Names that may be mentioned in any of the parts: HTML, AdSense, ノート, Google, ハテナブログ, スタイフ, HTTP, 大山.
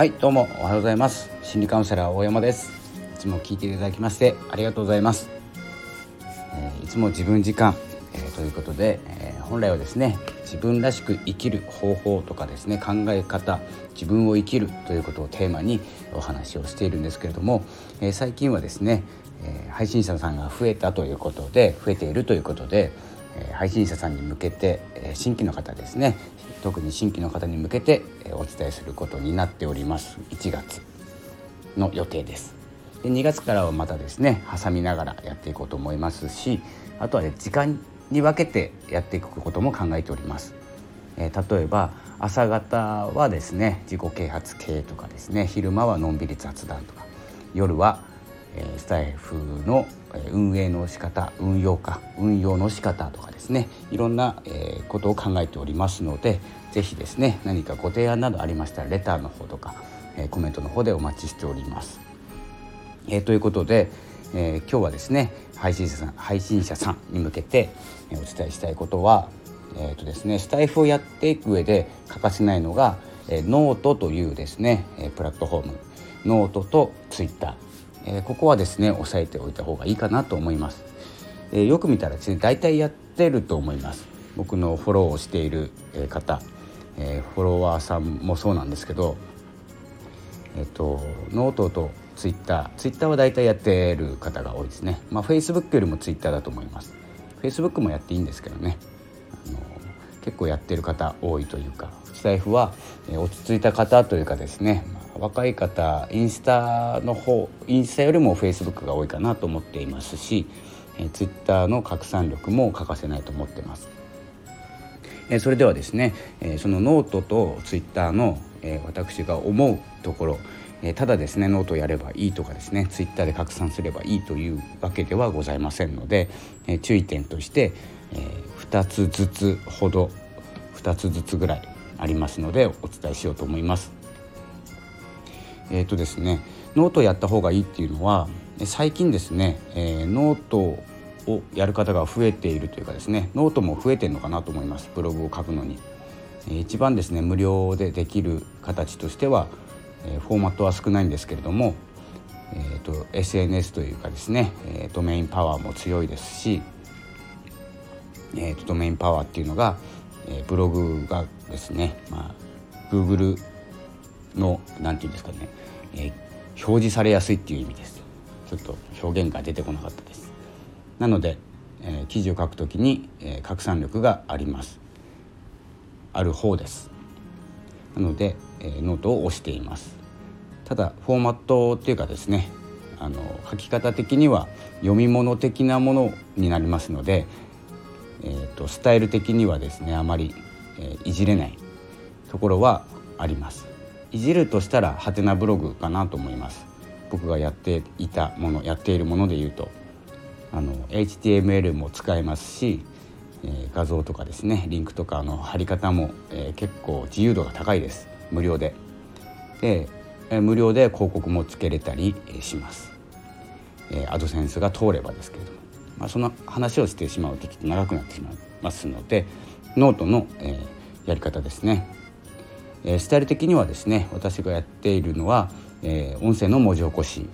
はい、どうもおはようございます。心理カウンセラー大山です。いつも聞いていただきましてありがとうございます。いつも自分時間、ということで、本来はですね、自分らしく生きる方法とかですね、考え方、自分を生きるということをテーマにお話をしているんですけれども、最近はですね、配信者さんが増えているということで、配信者さんに向けて、新規の方ですね、特に新規の方に向けてお伝えすることになっております。1月の予定です。で、2月からはまたですね、挟みながらやっていこうと思いますし、あとはね、時間に分けてやっていくことも考えております。例えば朝方はですね、自己啓発系とかですね、昼間はのんびり雑談とか、夜はスタイフの運営の仕方、運用の仕方とかですね、いろんなことを考えておりますので、ぜひですね、何かご提案などありましたら、レターの方とかコメントの方でお待ちしております。ということで、今日はですね、配信者さんに向けてお伝えしたいことは、ですね、スタイフをやっていく上で欠かせないのが、ノートというですね、プラットフォーム、ノートとツイッター、ここはですね、押さえておいた方がいいかなと思います。よく見たらですね、大体やってると思います。僕のフォローをしている方、フォロワーさんもそうなんですけど、ノートとツイッターは大体やってる方が多いですね。フェイスブックよりもツイッターだと思います。フェイスブックもやっていいんですけどね、結構やってる方多いというか、スタイフは落ち着いた方というかですね、若い方、インスタよりもフェイスブックが多いかなと思っていますし、ツイッターの拡散力も欠かせないと思っています。それではですね、そのノートとツイッターの私が思うところ、ただですね、ノートをやればいいとかですね、ツイッターで拡散すればいいというわけではございませんので、注意点として2つずつぐらいありますので、お伝えしようと思います。ですね、ノートをやった方がいいっていうのは、最近ですね、ノートをやる方が増えているというかですね、ノートも増えてるのかなと思います。ブログを書くのに一番ですね、無料でできる形としては、フォーマットは少ないんですけれども、SNS というかですね、ドメインパワーも強いですし、ドメインパワーっていうのが、ブログがですね、Google のなんていうんですかね、表示されやすいっていう意味です。ちょっと表現が出てこなかったです。なので、記事を書くときに、拡散力がある方です。なので、ノートを押しています。ただフォーマットっていうかですね、書き方的には読み物的なものになりますので、スタイル的にはですね、あまり、いじれないところはあります。いじるとしたらハテナブログかなと思います。僕がやっているものでいうと、HTML も使えますし、画像とかですね、リンクとかの貼り方も、結構自由度が高いです。無料で。無料で広告もつけれたりします。AdSense が通ればですけれども、その話をしてしまうときっと長くなってしまいますので、ノートの、やり方ですね、スタイル的にはですね、私がやっているのは、音声の文字起こし、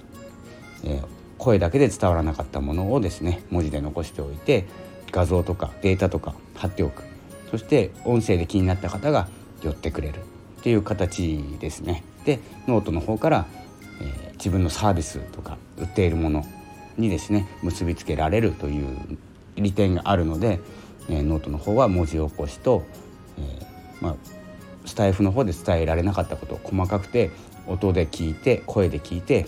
声だけで伝わらなかったものをですね、文字で残しておいて、画像とかデータとか貼っておく。そして音声で気になった方が寄ってくれるっていう形ですね。で、ノートの方から、自分のサービスとか売っているものにですね、結びつけられるという利点があるので、ノートの方は文字起こしと、スタイフの方で伝えられなかったことを細かくて、音で聞いて、声で聞いて、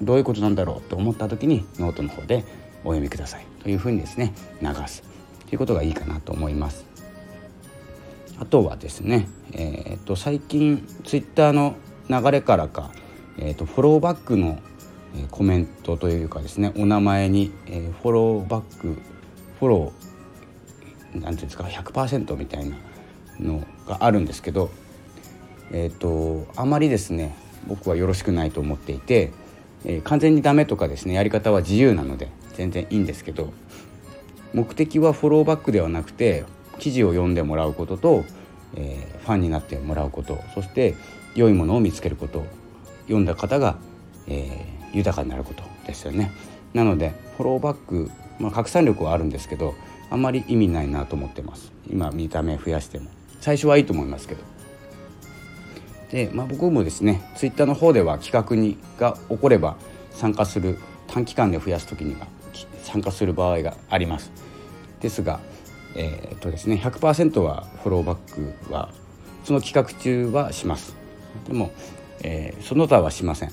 どういうことなんだろうと思った時にノートの方でお読みくださいというふうにですね、流すということがいいかなと思います。あとはですね、最近ツイッターの流れからか、フォローバックのコメントというかですね、お名前にフォローなんていうんですか、 100% みたいなのがあるんですけど、あまりですね、僕はよろしくないと思っていて、完全にダメとかですね、やり方は自由なので全然いいんですけど、目的はフォローバックではなくて、記事を読んでもらうことと、ファンになってもらうこと、そして良いものを見つけること、読んだ方が、豊かになることですよね。なのでフォローバック、拡散力はあるんですけど、あんまり意味ないなと思ってます。今見た目増やしても最初はいいと思いますけど。で、僕もですね、ツイッターの方では企画にが起これば参加する、短期間で増やす時には参加する場合があります。ですが、100% はフォローバックはその企画中はします。でも、その他はしません。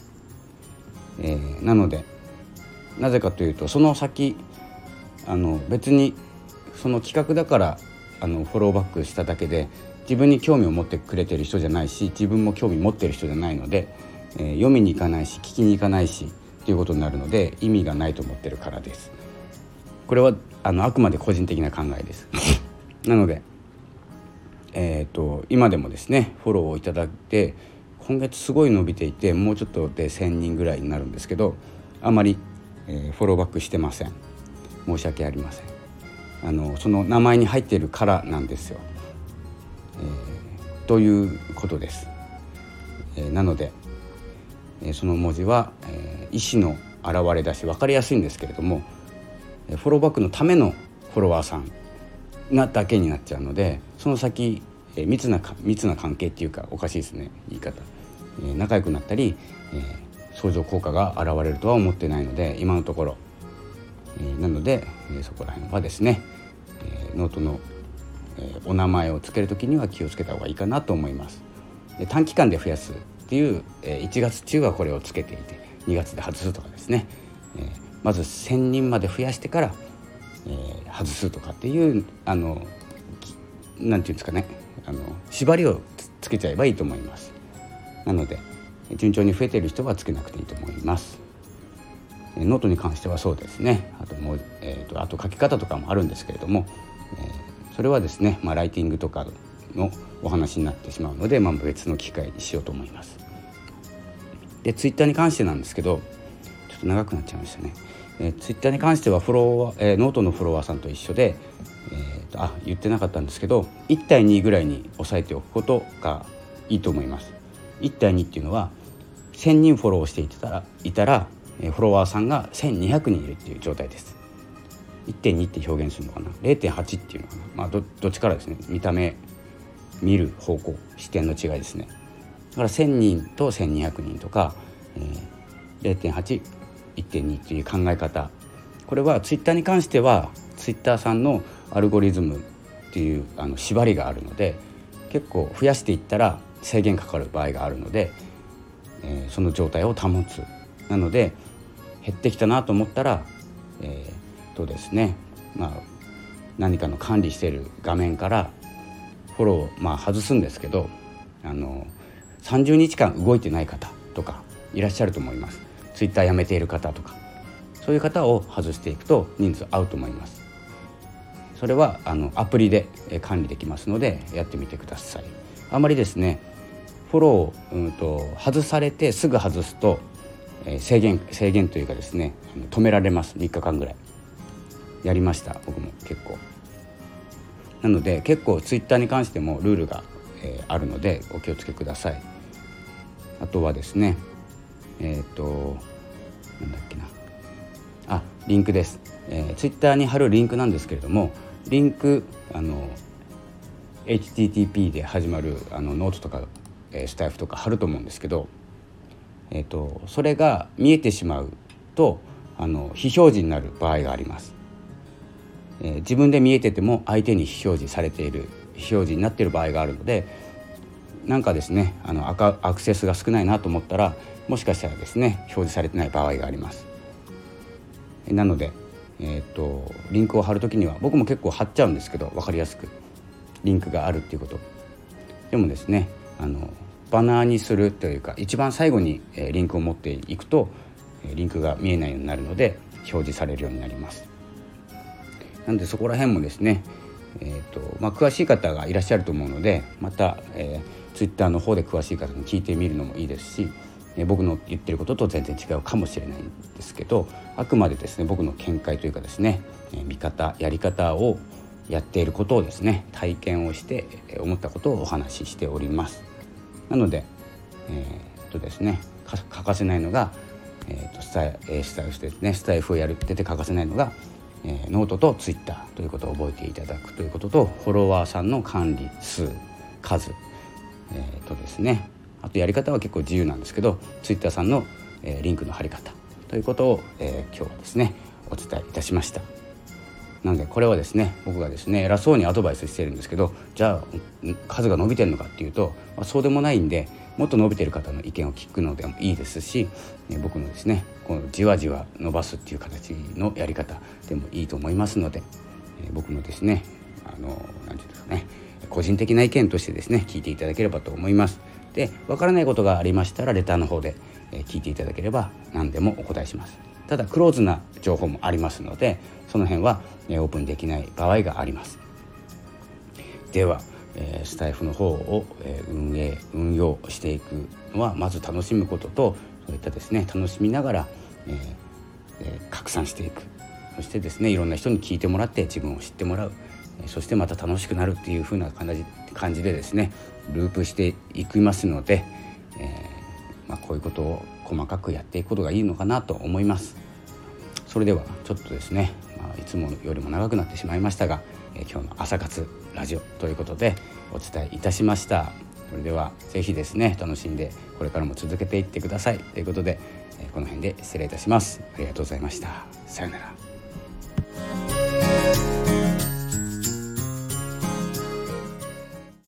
なのでなぜかというと、その先別にその企画だからフォローバックしただけで自分に興味を持ってくれてる人じゃないし、自分も興味持ってる人じゃないので、読みに行かないし聞きに行かないしということになるので意味がないと思ってるからです。これはあくまで個人的な考えですなので、今でもですねフォローをいただいて、今月すごい伸びていて、もうちょっとで1000人ぐらいになるんですけど、あまり、フォローバックしてません。申し訳ありません。その名前に入っているからなんですよ、ということです、なので、その文字は、意思の表れだし分かりやすいんですけれども、フォローバックのためのフォロワーさんなだけになっちゃうので、その先密な関係っていうか、おかしいですね言い方、仲良くなったり、相乗効果が現れるとは思ってないので今のところ、なので、そこら辺はですね、ノートの、お名前をつけるときには気をつけた方がいいかなと思います。で、短期間で増やすっていう、1月中はこれをつけていて2月で外すとかですね、まず1000人まで増やしてから、外すとかっていうなんていうんですかね、縛りをつけちゃえばいいと思います。なので順調に増えている人はつけなくていいと思います。ノートに関してはそうですね、あと書き方とかもあるんですけれども、それはですね、ライティングとかのお話になってしまうので、別の機会にしようと思います。で、ツイッターに関してなんですけど、ちょっと長くなっちゃいましたね。ツイッターに関してはノートのフォロワーさんと一緒で、言ってなかったんですけど、1対2ぐらいに抑えておくことがいいと思います。1対2っていうのは1000人フォローしていたらフォロワーさんが1200人いるっていう状態です。 1.2 って表現するのかな、 0.8 っていうのかな、どっちからですね、見た目、見る方向、視点の違いですね。だから1000人と1200人とか、0.8、1.2 っていう考え方、これはツイッターに関してはツイッターさんのアルゴリズムっていう縛りがあるので、結構増やしていったら制限かかる場合があるので、その状態を保つ。なので減ってきたなと思ったら、ですね、何かの管理している画面からフォローを外すんですけど、30日間動いてない方とかいらっしゃると思います。ツイッターやめている方とか、そういう方を外していくと人数合うと思います。それはアプリで管理できますのでやってみてください。あまりですねフォローを、外されてすぐ外すと、制限というかですね、止められます。3日間ぐらいやりました、僕も結構。なので結構ツイッターに関してもルールが、あるのでお気をつけください。あとはですね、なんだっけな、リンクです。ツイッターに貼るリンクなんですけれども、リンクHTTP で始まるノートとか、スタイフとか貼ると思うんですけど、それが見えてしまうと非表示になる場合があります。自分で見えてても相手に非表示されている、非表示になっている場合があるので、なんかですねアクセスが少ないなと思ったら、もしかしたらですね表示されてない場合があります。なので、リンクを貼るときには、僕も結構貼っちゃうんですけど、分かりやすくリンクがあるっていうことでもですね、バナーにするというか、一番最後にリンクを持っていくとリンクが見えないようになるので表示されるようになります。なのでそこら辺もですね、詳しい方がいらっしゃると思うので、また、Twitter の方で詳しい方に聞いてみるのもいいですし、僕の言ってることと全然違うかもしれないんですけど、あくまでですね僕の見解というかですね、見方、やり方をやっていることをですね体験をして思ったことをお話ししております。なので、ですね、欠かせないのが、スタイフをやるってて欠かせないのが、ノートとツイッターということを覚えていただくということと、フォロワーさんの管理数、ですね、あとやり方は結構自由なんですけど、ツイッターさんの、リンクの貼り方ということを、今日はですねお伝えいたしました。なのでこれはですね、僕がですね偉そうにアドバイスしてるんですけど、じゃあ数が伸びてるのかっていうと、そうでもないんで、もっと伸びてる方の意見を聞くのでもいいですし、僕のですねこのじわじわ伸ばすっていう形のやり方でもいいと思いますので、僕のですねなんていうんですかね、個人的な意見としてですね聞いていただければと思います。で、わからないことがありましたらレターの方で聞いていただければ何でもお答えします。ただクローズな情報もありますので、その辺はオープンできない場合があります。では、スタイフの方を運用していくのは、まず楽しむことと、そういったですね楽しみながら、拡散していく、そしてですねいろんな人に聞いてもらって自分を知ってもらう、そしてまた楽しくなるっていう風な感じでですねループしていきますので、こういうことを細かくやっていくことがいいのかなと思います。それではちょっとですね、いつもよりも長くなってしまいましたが、今日の朝活ラジオということでお伝えいたしました。それではぜひですね楽しんでこれからも続けていってくださいということで、この辺で失礼いたします。ありがとうございました。さようなら。